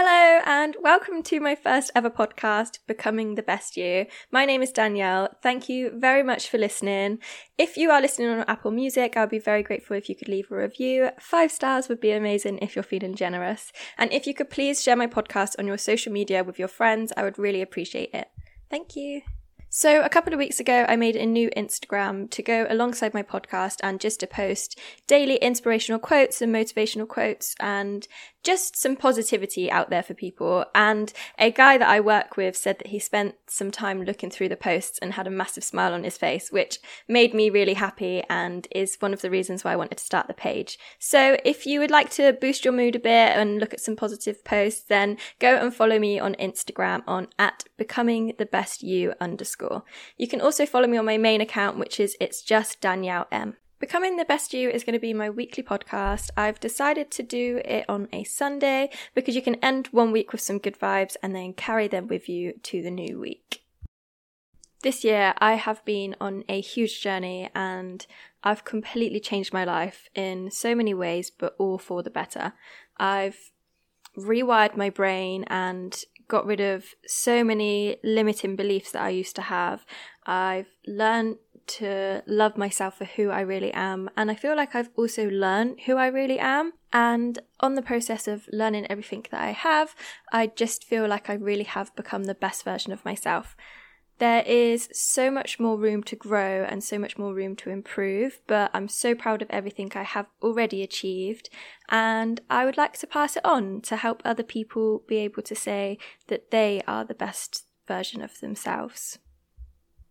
Hello and welcome to my first ever podcast, Becoming the Best You. My name is Danielle. Thank you very much for listening. If you are listening on Apple Music, I'll be very grateful if you could leave a review. 5 stars would be amazing if you're feeling generous. And if you could please share my podcast on your social media with your friends, I would really appreciate it. Thank you. So a couple of weeks ago, I made a new Instagram to go alongside my podcast and just to post daily inspirational quotes and motivational quotes and just some positivity out there for people. And a guy that I work with said that he spent some time looking through the posts and had a massive smile on his face, which made me really happy and is one of the reasons why I wanted to start the page. So if you would like to boost your mood a bit and look at some positive posts, then go and follow me on Instagram on @becomingthebestyou_. You can also follow me on my main account, which is It's Just Danielle M. Becoming the Best You is going to be my weekly podcast. I've decided to do it on a Sunday because you can end one week with some good vibes and then carry them with you to the new week. This year, I have been on a huge journey and I've completely changed my life in so many ways, but all for the better. I've rewired my brain and got rid of so many limiting beliefs that I used to have. I've learned to love myself for who I really am, and I feel like I've also learned who I really am. And on the process of learning everything that I have, I just feel like I really have become the best version of myself. There is so much more room to grow and so much more room to improve, but I'm so proud of everything I have already achieved, and I would like to pass it on to help other people be able to say that they are the best version of themselves.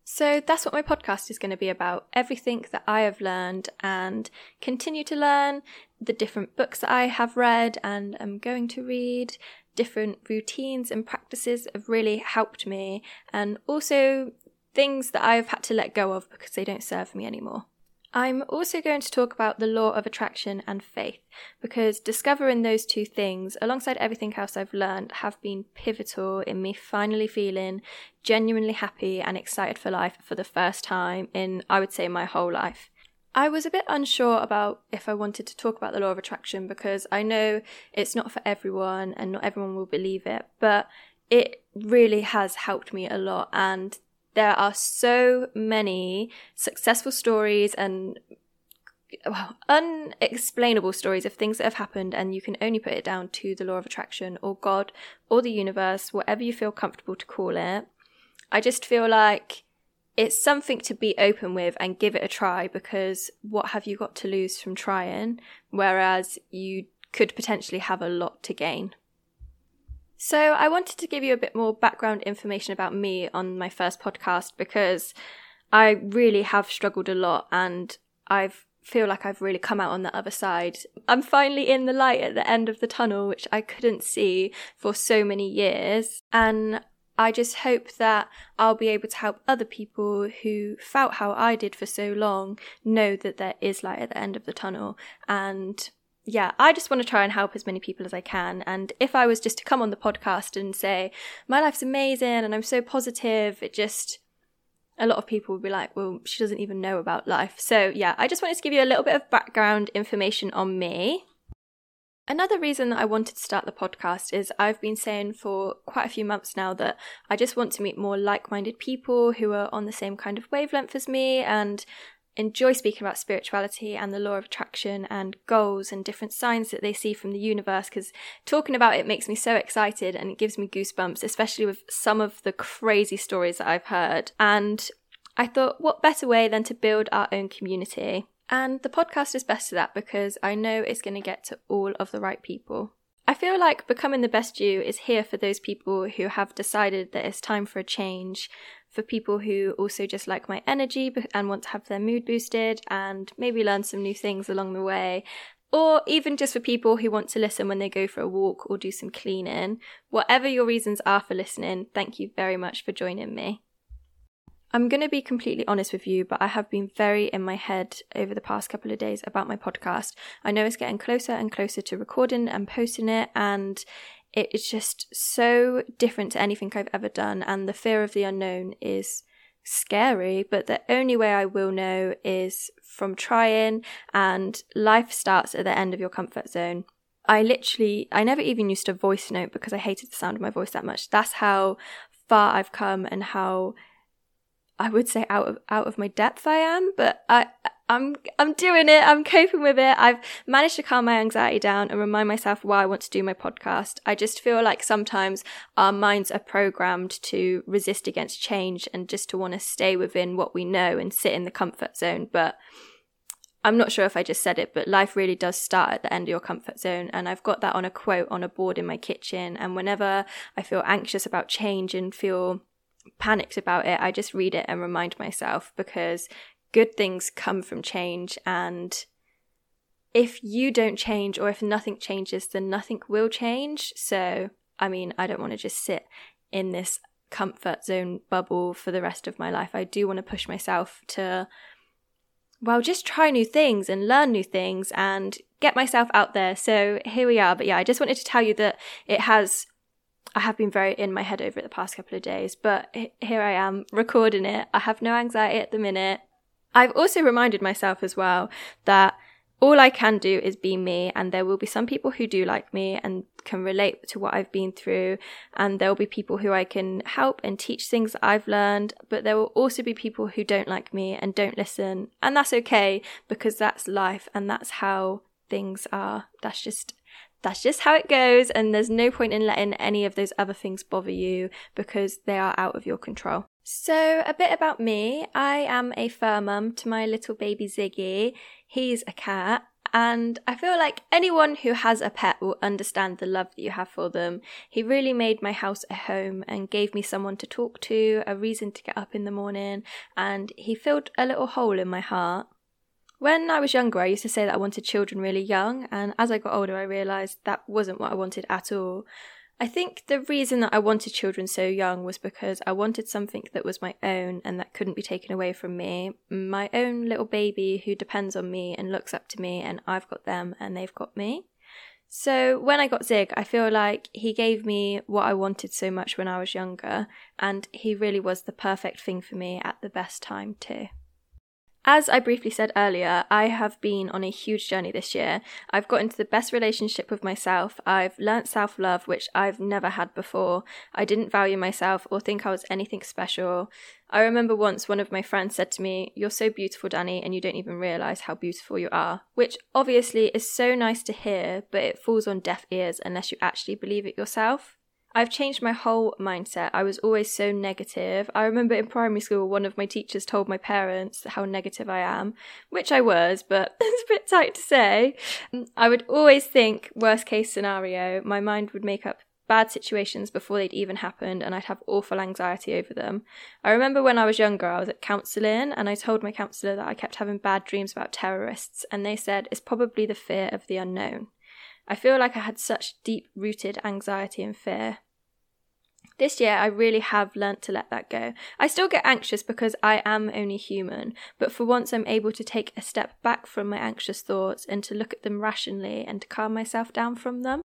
So that's what my podcast is going to be about, everything that I have learned and continue to learn, the different books that I have read and am going to read, different routines and practices have really helped me, and also things that I've had to let go of because they don't serve me anymore. I'm also going to talk about the law of attraction and faith, because discovering those two things, alongside everything else I've learned, have been pivotal in me finally feeling genuinely happy and excited for life for the first time in, I would say, my whole life. I was a bit unsure about if I wanted to talk about the law of attraction because I know it's not for everyone and not everyone will believe it, but it really has helped me a lot, and there are so many successful stories and unexplainable stories of things that have happened, and you can only put it down to the law of attraction or God or the universe, whatever you feel comfortable to call it. I just feel like it's something to be open with and give it a try, because what have you got to lose from trying, whereas you could potentially have a lot to gain. So I wanted to give you a bit more background information about me on my first podcast, because I really have struggled a lot and I feel like I've really come out on the other side. I'm finally in the light at the end of the tunnel, which I couldn't see for so many years, and I just hope that I'll be able to help other people who felt how I did for so long know that there is light at the end of the tunnel. And yeah, I just want to try and help as many people as I can. And if I was just to come on the podcast and say, my life's amazing and I'm so positive, it just, a lot of people would be like, well, she doesn't even know about life. So yeah, I just wanted to give you a little bit of background information on me. Another reason that I wanted to start the podcast is I've been saying for quite a few months now that I just want to meet more like-minded people who are on the same kind of wavelength as me and enjoy speaking about spirituality and the law of attraction and goals and different signs that they see from the universe, because talking about it makes me so excited and it gives me goosebumps, especially with some of the crazy stories that I've heard. And I thought, what better way than to build our own community? And the podcast is best for that, because I know it's going to get to all of the right people. I feel like Becoming the Best You is here for those people who have decided that it's time for a change, for people who also just like my energy and want to have their mood boosted and maybe learn some new things along the way, or even just for people who want to listen when they go for a walk or do some cleaning. Whatever your reasons are for listening, thank you very much for joining me. I'm going to be completely honest with you, but I have been very in my head over the past couple of days about my podcast. I know it's getting closer and closer to recording and posting it, and it is just so different to anything I've ever done, and the fear of the unknown is scary, but the only way I will know is from trying, and life starts at the end of your comfort zone. I never even used to voice note because I hated the sound of my voice that much. That's how far I've come and how I would say out of my depth I am, but I'm doing it. I'm coping with it. I've managed to calm my anxiety down and remind myself why I want to do my podcast. I just feel like sometimes our minds are programmed to resist against change and just to want to stay within what we know and sit in the comfort zone. But I'm not sure if I just said it, but life really does start at the end of your comfort zone. And I've got that on a quote on a board in my kitchen. And whenever I feel anxious about change and feel panicked about it, I just read it and remind myself, because good things come from change, and if you don't change or if nothing changes, then nothing will change. So, I mean, I don't want to just sit in this comfort zone bubble for the rest of my life. I do want to push myself to, well, just try new things and learn new things and get myself out there. So here we are. But yeah, I just wanted to tell you that I have been very in my head over it the past couple of days, but here I am recording it. I have no anxiety at the minute. I've also reminded myself as well that all I can do is be me, and there will be some people who do like me and can relate to what I've been through, and there will be people who I can help and teach things that I've learned, but there will also be people who don't like me and don't listen, and that's okay, because that's life and that's how things are. That's just how it goes, and there's no point in letting any of those other things bother you because they are out of your control. So, a bit about me. I am a fur mum to my little baby Ziggy. He's a cat, and I feel like anyone who has a pet will understand the love that you have for them. He really made my house a home and gave me someone to talk to, a reason to get up in the morning, and he filled a little hole in my heart. When I was younger, I used to say that I wanted children really young, and as I got older, I realised that wasn't what I wanted at all. I think the reason that I wanted children so young was because I wanted something that was my own and that couldn't be taken away from me. My own little baby who depends on me and looks up to me, and I've got them and they've got me. So when I got Zig, I feel like he gave me what I wanted so much when I was younger, and he really was the perfect thing for me at the best time too. As I briefly said earlier, I have been on a huge journey this year. I've got into the best relationship with myself. I've learnt self-love, which I've never had before. I didn't value myself or think I was anything special. I remember once one of my friends said to me, "You're so beautiful, Danny, and you don't even realise how beautiful you are," which obviously is so nice to hear, but it falls on deaf ears unless you actually believe it yourself. I've changed my whole mindset. I was always so negative. I remember in primary school, one of my teachers told my parents how negative I am, which I was, but it's a bit tight to say. I would always think worst case scenario. My mind would make up bad situations before they'd even happened, and I'd have awful anxiety over them. I remember when I was younger, I was at counselling, and I told my counsellor that I kept having bad dreams about terrorists, and they said it's probably the fear of the unknown. I feel like I had such deep-rooted anxiety and fear. This year, I really have learnt to let that go. I still get anxious because I am only human, but for once I'm able to take a step back from my anxious thoughts and to look at them rationally and to calm myself down from them.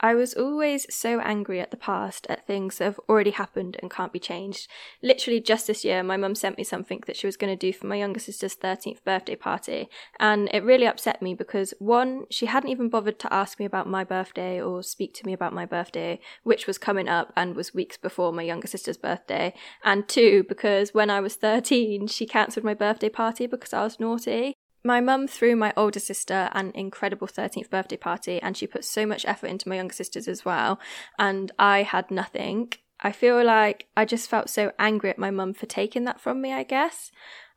I was always so angry at the past, at things that have already happened and can't be changed. Literally just this year, my mum sent me something that she was going to do for my younger sister's 13th birthday party, and it really upset me because, one, she hadn't even bothered to ask me about my birthday or speak to me about my birthday, which was coming up and was weeks before my younger sister's birthday, and two, because when I was 13, she cancelled my birthday party because I was naughty. My mum threw my older sister an incredible 13th birthday party, and she put so much effort into my younger sisters as well, and I had nothing. I feel like I just felt so angry at my mum for taking that from me, I guess.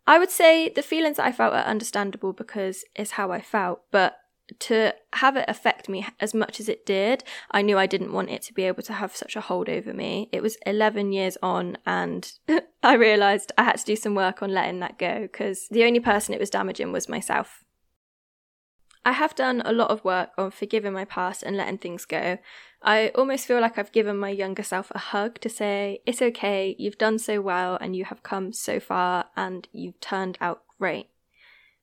I would say the feelings that I felt are understandable because it's how I felt, but to have it affect me as much as it did, I knew I didn't want it to be able to have such a hold over me. It was 11 years on, and I realised I had to do some work on letting that go, because the only person it was damaging was myself. I have done a lot of work on forgiving my past and letting things go. I almost feel like I've given my younger self a hug to say, "It's okay, you've done so well and you have come so far and you've turned out great."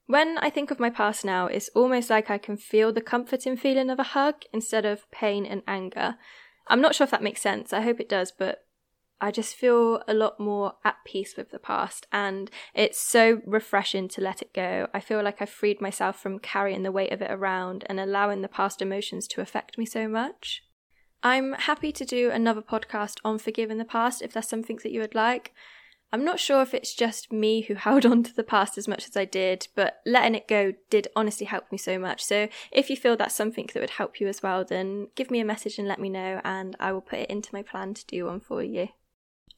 When I think of my past now, it's almost like I can feel the comforting feeling of a hug instead of pain and anger. I'm not sure if that makes sense. I hope it does, but I just feel a lot more at peace with the past, and it's so refreshing to let it go. I feel like I've freed myself from carrying the weight of it around and allowing the past emotions to affect me so much. I'm happy to do another podcast on forgiving the past if that's something that you would like. I'm not sure if it's just me who held on to the past as much as I did, but letting it go did honestly help me so much. So if you feel that's something that would help you as well, then give me a message and let me know, and I will put it into my plan to do one for you.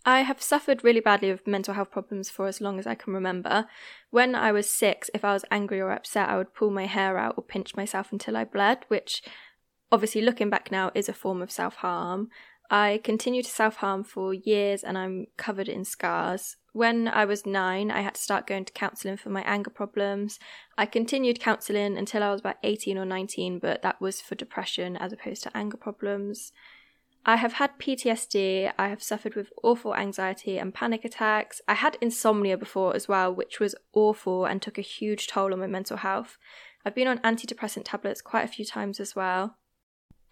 I have suffered really badly with mental health problems for as long as I can remember. When I was 6, if I was angry or upset, I would pull my hair out or pinch myself until I bled, which obviously looking back now is a form of self-harm. I continued to self-harm for years and I'm covered in scars. When I was 9, I had to start going to counselling for my anger problems. I continued counselling until I was about 18 or 19, but that was for depression as opposed to anger problems. I have had PTSD, I have suffered with awful anxiety and panic attacks. I had insomnia before as well, which was awful and took a huge toll on my mental health. I've been on antidepressant tablets quite a few times as well.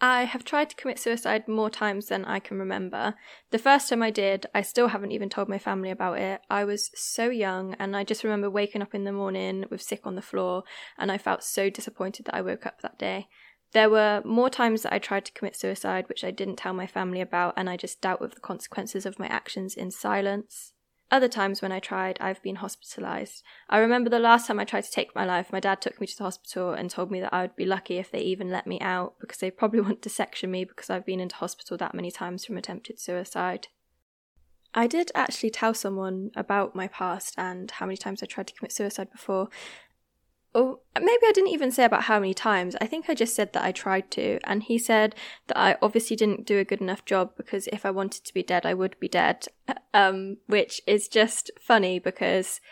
I have tried to commit suicide more times than I can remember. The first time I did, I still haven't even told my family about it. I was so young, and I just remember waking up in the morning with sick on the floor, and I felt so disappointed that I woke up that day. There were more times that I tried to commit suicide, which I didn't tell my family about, and I just dealt with the consequences of my actions in silence. Other times when I tried, I've been hospitalised. I remember the last time I tried to take my life, my dad took me to the hospital and told me that I would be lucky if they even let me out, because they probably want to section me because I've been into hospital that many times from attempted suicide. I did actually tell someone about my past and how many times I tried to commit suicide before. Or maybe I didn't even say about how many times. I think I just said that I tried to, and he said that I obviously didn't do a good enough job because if I wanted to be dead, I would be dead, which is just funny because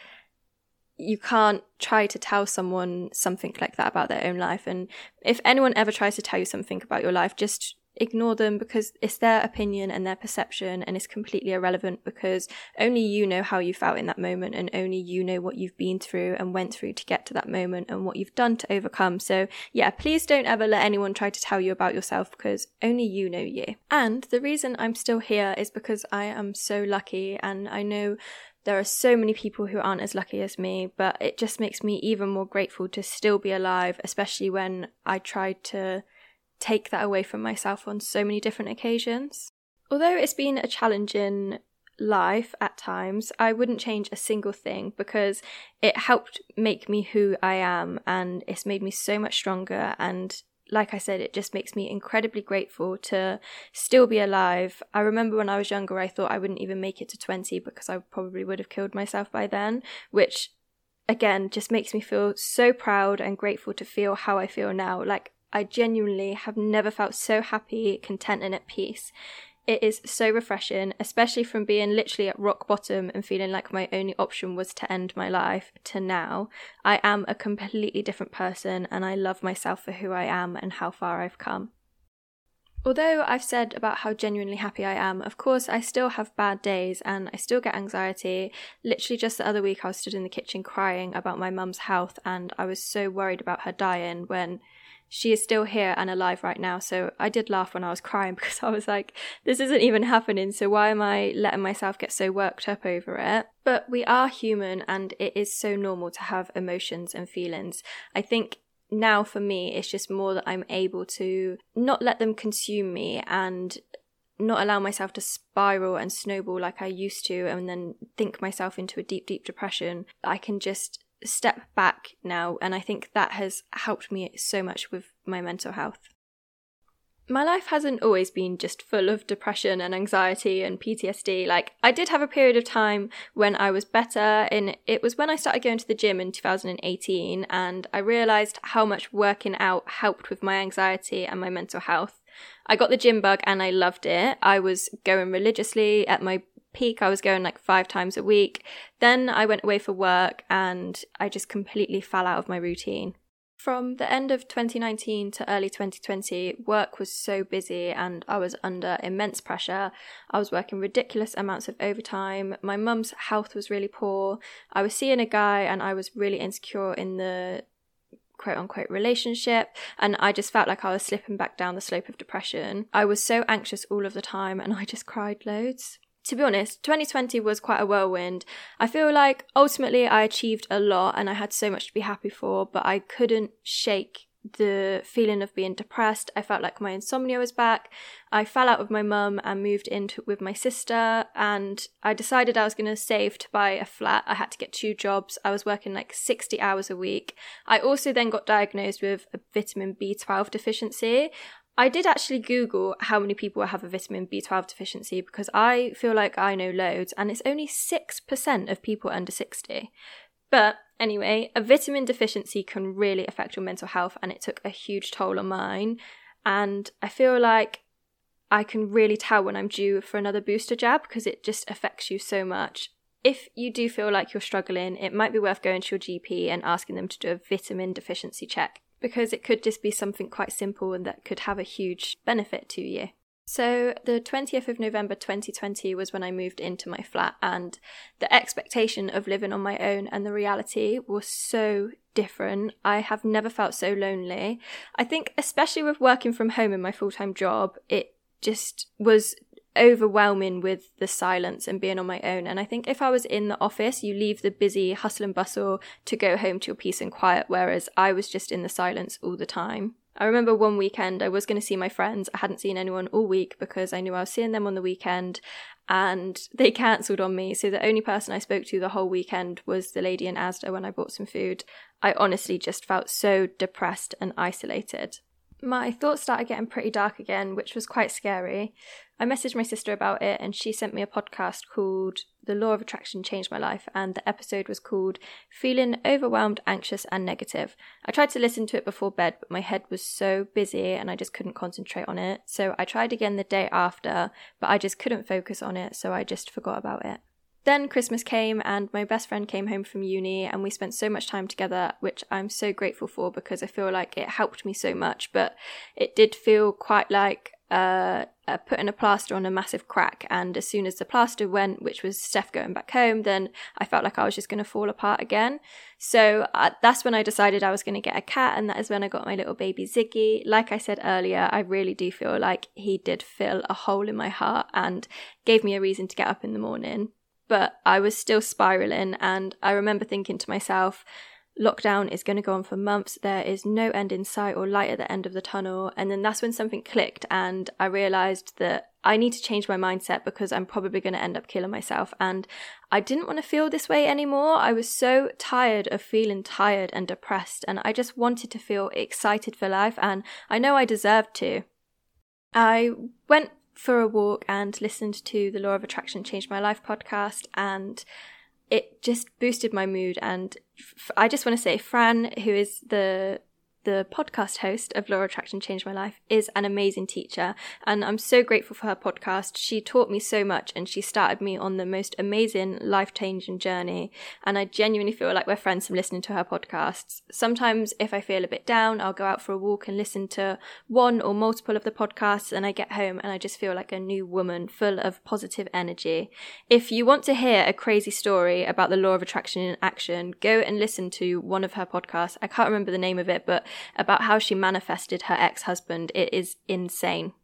you can't try to tell someone something like that about their own life. And if anyone ever tries to tell you something about your life, just ignore them because it's their opinion and their perception, and it's completely irrelevant because only you know how you felt in that moment, and only you know what you've been through and went through to get to that moment and what you've done to overcome. So yeah, please don't ever let anyone try to tell you about yourself because only you know you. And the reason I'm still here is because I am so lucky, and I know there are so many people who aren't as lucky as me, but it just makes me even more grateful to still be alive, especially when I tried to take that away from myself on so many different occasions. Although it's been a challenging life at times, I wouldn't change a single thing because it helped make me who I am, and it's made me so much stronger, and like I said, it just makes me incredibly grateful to still be alive. I remember when I was younger, I thought I wouldn't even make it to 20 because I probably would have killed myself by then, which again just makes me feel so proud and grateful to feel how I feel now. Like, I genuinely have never felt so happy, content and at peace. It is so refreshing, especially from being literally at rock bottom and feeling like my only option was to end my life to now. I am a completely different person, and I love myself for who I am and how far I've come. Although I've said about how genuinely happy I am, of course I still have bad days and I still get anxiety. Literally just the other week I was stood in the kitchen crying about my mum's health, and I was so worried about her dying when she is still here and alive right now. So I did laugh when I was crying because I was like, this isn't even happening, so why am I letting myself get so worked up over it? But we are human, and it is so normal to have emotions and feelings. I think now for me, it's just more that I'm able to not let them consume me and not allow myself to spiral and snowball like I used to and then think myself into a deep, deep depression. I can just step back now, and I think that has helped me so much with my mental health. My life hasn't always been just full of depression and anxiety and PTSD. Like, I did have a period of time when I was better, and it was when I started going to the gym in 2018, and I realised how much working out helped with my anxiety and my mental health. I got the gym bug and I loved it. I was going religiously. At my peak, I was going like 5 times a week. Then I went away for work and I just completely fell out of my routine. From the end of 2019 to early 2020, work was so busy and I was under immense pressure. I was working ridiculous amounts of overtime. My mum's health was really poor. I was seeing a guy and I was really insecure in the quote-unquote relationship, and I just felt like I was slipping back down the slope of depression. I was so anxious all of the time and I just cried loads. to be honest, 2020 was quite a whirlwind. I feel like ultimately I achieved a lot and I had so much to be happy for, but I couldn't shake the feeling of being depressed. I felt like my insomnia was back. I fell out with my mum and moved in with my sister, and I decided I was going to save to buy a flat. I had to get 2 jobs. I was working like 60 hours a week. I also then got diagnosed with a vitamin B12 deficiency. I did actually Google how many people have a vitamin B12 deficiency because I feel like I know loads, and it's only 6% of people under 60. But anyway, a vitamin deficiency can really affect your mental health, and it took a huge toll on mine. And I feel like I can really tell when I'm due for another booster jab because it just affects you so much. If you do feel like you're struggling, it might be worth going to your GP and asking them to do a vitamin deficiency check because it could just be something quite simple and that could have a huge benefit to you. So the 20th of November 2020 was when I moved into my flat, and the expectation of living on my own and the reality was so different. I have never felt so lonely. I think especially with working from home in my full-time job, it just was overwhelming with the silence and being on my own. And I think if I was in the office, you leave the busy hustle and bustle to go home to your peace and quiet, whereas I was just in the silence all the time. I remember one weekend I was going to see my friends. I hadn't seen anyone all week because I knew I was seeing them on the weekend, and they cancelled on me. So the only person I spoke to the whole weekend was the lady in Asda when I bought some food. I honestly just felt so depressed and isolated. My thoughts started getting pretty dark again, which was quite scary. I messaged my sister about it, and she sent me a podcast called The Law of Attraction Changed My Life, and the episode was called Feeling Overwhelmed, Anxious and Negative. I tried to listen to it before bed, but my head was so busy and I just couldn't concentrate on it. So I tried again the day after, but I just couldn't focus on it, so I just forgot about it. Then Christmas came, and my best friend came home from uni, and we spent so much time together, which I'm so grateful for because I feel like it helped me so much, but it did feel quite like putting a plaster on a massive crack. And as soon as the plaster went, which was Steph going back home, then I felt like I was just going to fall apart again. So that's when I decided I was going to get a cat, and that is when I got my little baby Ziggy. Like I said earlier, I really do feel like he did fill a hole in my heart and gave me a reason to get up in the morning. But I was still spiraling, and I remember thinking to myself, lockdown is going to go on for months. There is no end in sight or light at the end of the tunnel. And then that's when something clicked, and I realised that I need to change my mindset because I'm probably going to end up killing myself. And I didn't want to feel this way anymore. I was so tired of feeling tired and depressed, and I just wanted to feel excited for life, and I know I deserved to. I went for a walk and listened to the Law of Attraction Changed My Life podcast, and it just boosted my mood. And I just want to say Fran, who is the podcast host of Law of Attraction Changed My Life, is an amazing teacher, and I'm so grateful for her podcast. She taught me so much, and she started me on the most amazing life-changing journey, and I genuinely feel like we're friends from listening to her podcasts. Sometimes if I feel a bit down, I'll go out for a walk and listen to one or multiple of the podcasts, and I get home and I just feel like a new woman full of positive energy. If you want to hear a crazy story about the Law of Attraction in action, go and listen to one of her podcasts. I can't remember the name of it, but about how she manifested her ex-husband. It is insane.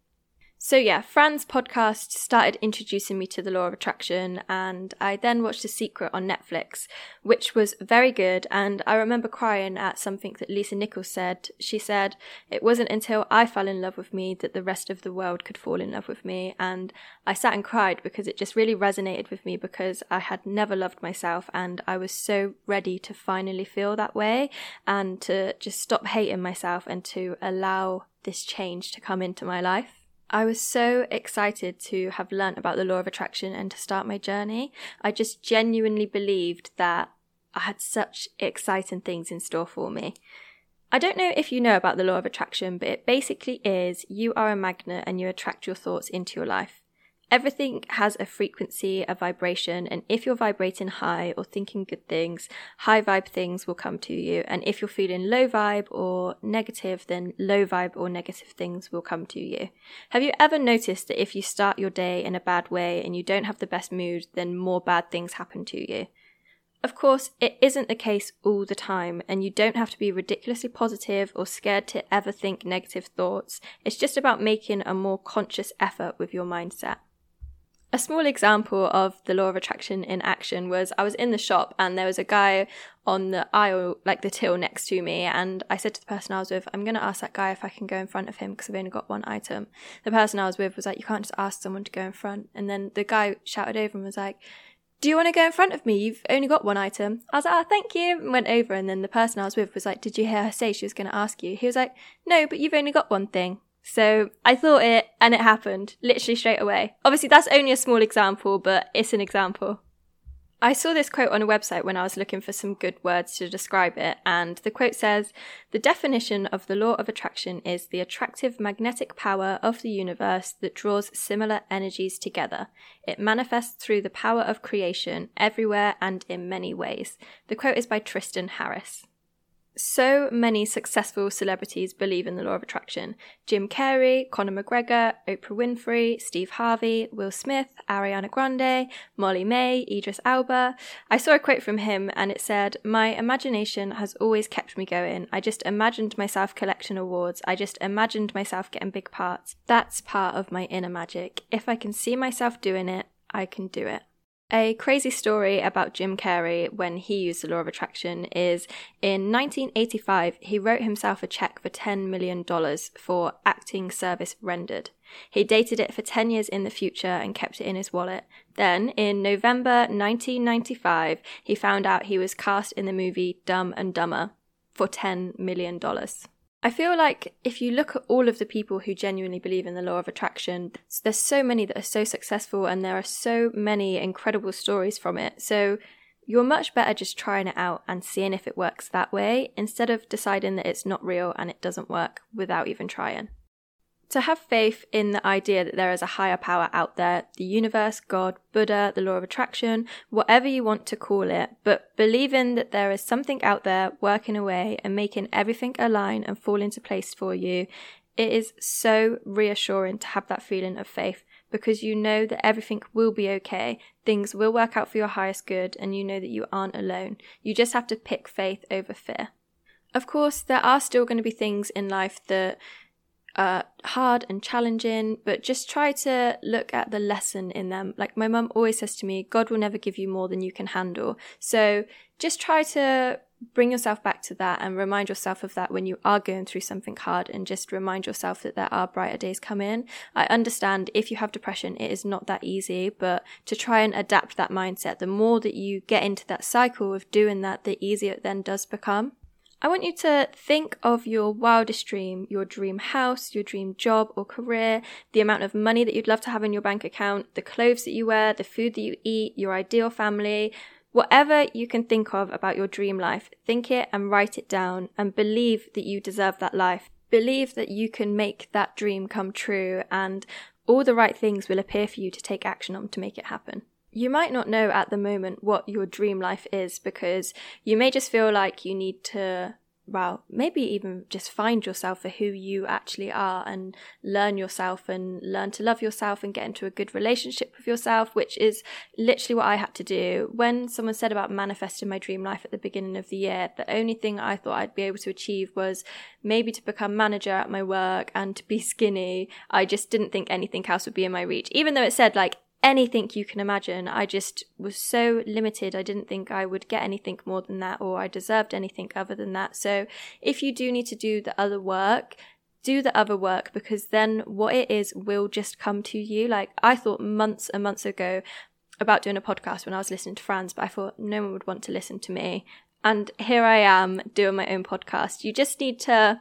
So yeah, Fran's podcast started introducing me to the Law of Attraction, and I then watched The Secret on Netflix, which was very good, and I remember crying at something that Lisa Nichols said. She said, "It wasn't until I fell in love with me that the rest of the world could fall in love with me," and I sat and cried because it just really resonated with me because I had never loved myself, and I was so ready to finally feel that way and to just stop hating myself and to allow this change to come into my life. I was so excited to have learnt about the Law of Attraction and to start my journey. I just genuinely believed that I had such exciting things in store for me. I don't know if you know about the Law of Attraction, but it basically is you are a magnet and you attract your thoughts into your life. Everything has a frequency, a vibration, and if you're vibrating high or thinking good things, high vibe things will come to you. And if you're feeling low vibe or negative, then low vibe or negative things will come to you. Have you ever noticed that if you start your day in a bad way and you don't have the best mood, then more bad things happen to you? Of course, it isn't the case all the time, and you don't have to be ridiculously positive or scared to ever think negative thoughts. It's just about making a more conscious effort with your mindset. A small example of the law of attraction in action was I was in the shop and there was a guy on the aisle, like the till next to me, and I said to the person I was with, I'm going to ask that guy if I can go in front of him because I've only got one item. The person I was with was like, you can't just ask someone to go in front. And then the guy shouted over and was like, do you want to go in front of me? You've only got one item. I was like, oh, thank you, and went over. And then the person I was with was like, did you hear her say she was going to ask you? He was like, no, but you've only got one thing. So I thought it, and it happened, literally straight away. Obviously, that's only a small example, but it's an example. I saw this quote on a website when I was looking for some good words to describe it, and the quote says, the definition of the law of attraction is the attractive magnetic power of the universe that draws similar energies together. It manifests through the power of creation, everywhere and in many ways. The quote is by Tristan Harris. So many successful celebrities believe in the law of attraction. Jim Carrey, Conor McGregor, Oprah Winfrey, Steve Harvey, Will Smith, Ariana Grande, Molly Mae, Idris Elba. I saw a quote from him and it said, my imagination has always kept me going. I just imagined myself collecting awards. I just imagined myself getting big parts. That's part of my inner magic. If I can see myself doing it, I can do it. A crazy story about Jim Carrey when he used the law of attraction is in 1985, he wrote himself a check for $10 million for acting service rendered. He dated it for 10 years in the future and kept it in his wallet. Then, in November 1995, he found out he was cast in the movie Dumb and Dumber for $10 million. I feel like if you look at all of the people who genuinely believe in the law of attraction, there's so many that are so successful and there are so many incredible stories from it. So you're much better just trying it out and seeing if it works that way instead of deciding that it's not real and it doesn't work without even trying. To have faith in the idea that there is a higher power out there, the universe, God, Buddha, the law of attraction, whatever you want to call it, but believing that there is something out there working away and making everything align and fall into place for you, it is so reassuring to have that feeling of faith because you know that everything will be okay, things will work out for your highest good, and you know that you aren't alone. You just have to pick faith over fear. Of course, there are still going to be things in life that hard and challenging, but just try to look at the lesson in them. Like my mum always says to me, God will never give you more than you can handle. So just try to bring yourself back to that and remind yourself of that when you are going through something hard, and just remind yourself that there are brighter days coming. I understand if you have depression, it is not that easy, but to try and adapt that mindset, the more that you get into that cycle of doing that, the easier it then does become. I want you to think of your wildest dream, your dream house, your dream job or career, the amount of money that you'd love to have in your bank account, the clothes that you wear, the food that you eat, your ideal family, whatever you can think of about your dream life. Think it and write it down and believe that you deserve that life. Believe that you can make that dream come true and all the right things will appear for you to take action on to make it happen. You might not know at the moment what your dream life is because you may just feel like you need to, well, maybe even just find yourself for who you actually are and learn yourself and learn to love yourself and get into a good relationship with yourself, which is literally what I had to do. When someone said about manifesting my dream life at the beginning of the year, the only thing I thought I'd be able to achieve was maybe to become manager at my work and to be skinny. I just didn't think anything else would be in my reach, even though it said like, anything you can imagine. I just was so limited. I didn't think I would get anything more than that, or I deserved anything other than that. So if you do need to do the other work, do the other work, because then what it is will just come to you. Like I thought months and months ago about doing a podcast when I was listening to Fran's, but I thought no one would want to listen to me. And here I am doing my own podcast. You just need to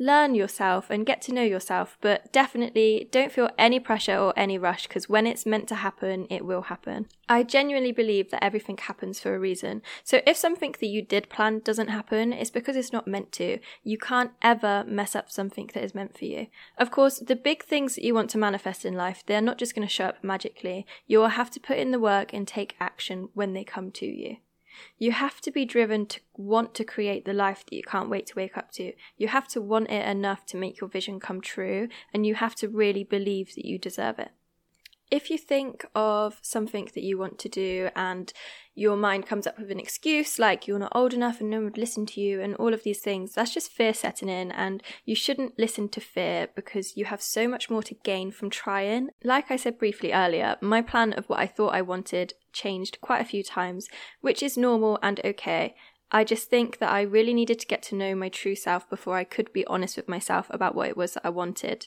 learn yourself and get to know yourself, but definitely don't feel any pressure or any rush because when it's meant to happen, it will happen. I genuinely believe that everything happens for a reason. So if something that you did plan doesn't happen, it's because it's not meant to. You can't ever mess up something that is meant for you. Of course, the big things that you want to manifest in life, they're not just going to show up magically. You will have to put in the work and take action when they come to you. You have to be driven to want to create the life that you can't wait to wake up to. You have to want it enough to make your vision come true, and you have to really believe that you deserve it. If you think of something that you want to do and your mind comes up with an excuse like you're not old enough and no one would listen to you and all of these things, that's just fear setting in, and you shouldn't listen to fear because you have so much more to gain from trying. Like I said briefly earlier, my plan of what I thought I wanted changed quite a few times, which is normal and okay. I just think that I really needed to get to know my true self before I could be honest with myself about what it was that I wanted.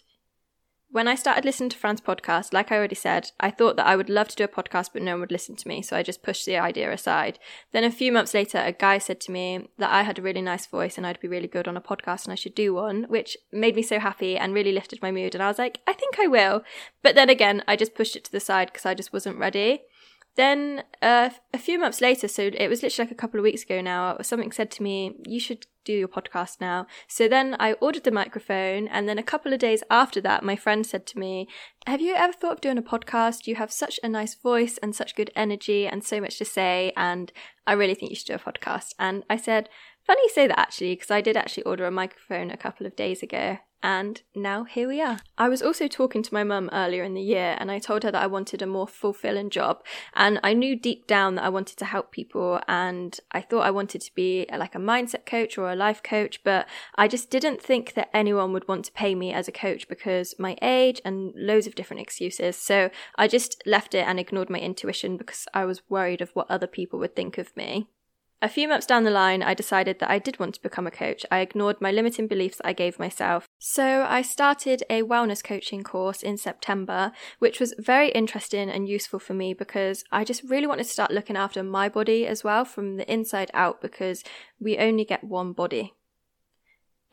When I started listening to Fran's podcast, like I already said, I thought that I would love to do a podcast, but no one would listen to me, so I just pushed the idea aside. Then a few months later, a guy said to me that I had a really nice voice and I'd be really good on a podcast and I should do one, which made me so happy and really lifted my mood, and I was like, I think I will. But then again, I just pushed it to the side because I just wasn't ready. Then a few months later, so it was literally like a couple of weeks ago now, something said to me, you should do your podcast now. So then I ordered the microphone, and then a couple of days after that, my friend said to me, have you ever thought of doing a podcast? You have such a nice voice and such good energy and so much to say, and I really think you should do a podcast. And I said, funny you say that actually, because I did actually order a microphone a couple of days ago. And now here we are. I was also talking to my mum earlier in the year, and I told her that I wanted a more fulfilling job, and I knew deep down that I wanted to help people, and I thought I wanted to be like a mindset coach or a life coach, but I just didn't think that anyone would want to pay me as a coach because my age and loads of different excuses. So I just left it and ignored my intuition because I was worried of what other people would think of me. A few months down the line, I decided that I did want to become a coach. I ignored my limiting beliefs that I gave myself. So I started a wellness coaching course in September, which was very interesting and useful for me because I just really wanted to start looking after my body as well from the inside out, because we only get one body.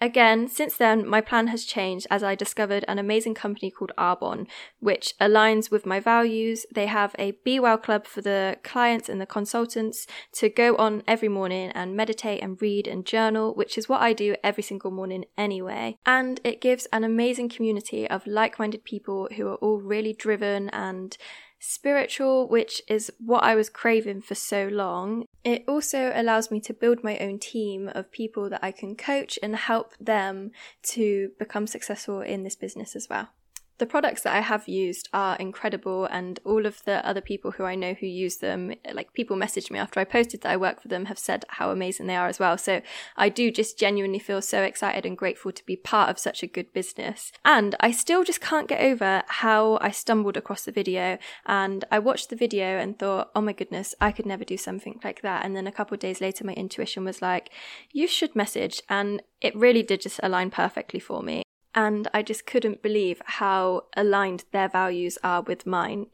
Again, since then, my plan has changed as I discovered an amazing company called Arbonne, which aligns with my values. They have a Be Well Club for the clients and the consultants to go on every morning and meditate and read and journal, which is what I do every single morning anyway. And it gives an amazing community of like-minded people who are all really driven and spiritual, which is what I was craving for so long. It also allows me to build my own team of people that I can coach and help them to become successful in this business as well. The products that I have used are incredible, and all of the other people who I know who use them, like people messaged me after I posted that I work for them, have said how amazing they are as well. So I do just genuinely feel so excited and grateful to be part of such a good business. And I still just can't get over how I stumbled across the video, and I watched the video and thought, oh my goodness, I could never do something like that. And then a couple of days later, my intuition was like, you should message. And it really did just align perfectly for me. And I just couldn't believe how aligned their values are with mine.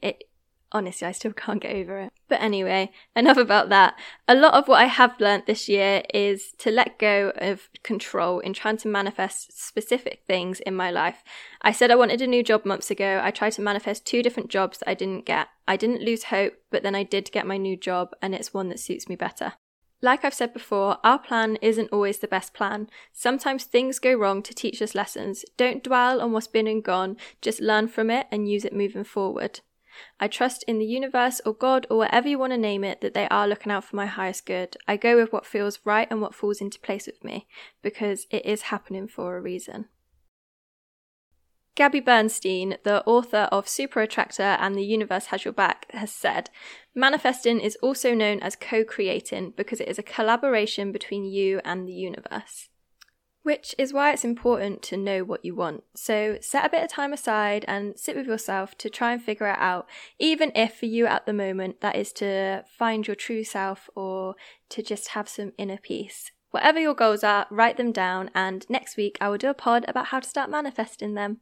Honestly, I still can't get over it. But anyway, enough about that. A lot of what I have learnt this year is to let go of control in trying to manifest specific things in my life. I said I wanted a new job months ago. I tried to manifest 2 different jobs that I didn't get. I didn't lose hope, but then I did get my new job, and it's one that suits me better. Like I've said before, our plan isn't always the best plan. Sometimes things go wrong to teach us lessons. Don't dwell on what's been and gone, just learn from it and use it moving forward. I trust in the universe or God or whatever you want to name it that they are looking out for my highest good. I go with what feels right and what falls into place with me, because it is happening for a reason. Gabby Bernstein, the author of Super Attractor and The Universe Has Your Back, has said, manifesting is also known as co-creating because it is a collaboration between you and the universe. Which is why it's important to know what you want. So set a bit of time aside and sit with yourself to try and figure it out, even if for you at the moment that is to find your true self or to just have some inner peace. Whatever your goals are, write them down, and next week I will do a pod about how to start manifesting them.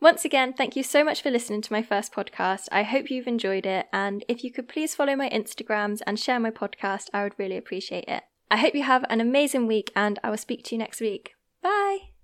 Once again, thank you so much for listening to my first podcast. I hope you've enjoyed it, and if you could please follow my Instagrams and share my podcast, I would really appreciate it. I hope you have an amazing week, and I will speak to you next week. Bye!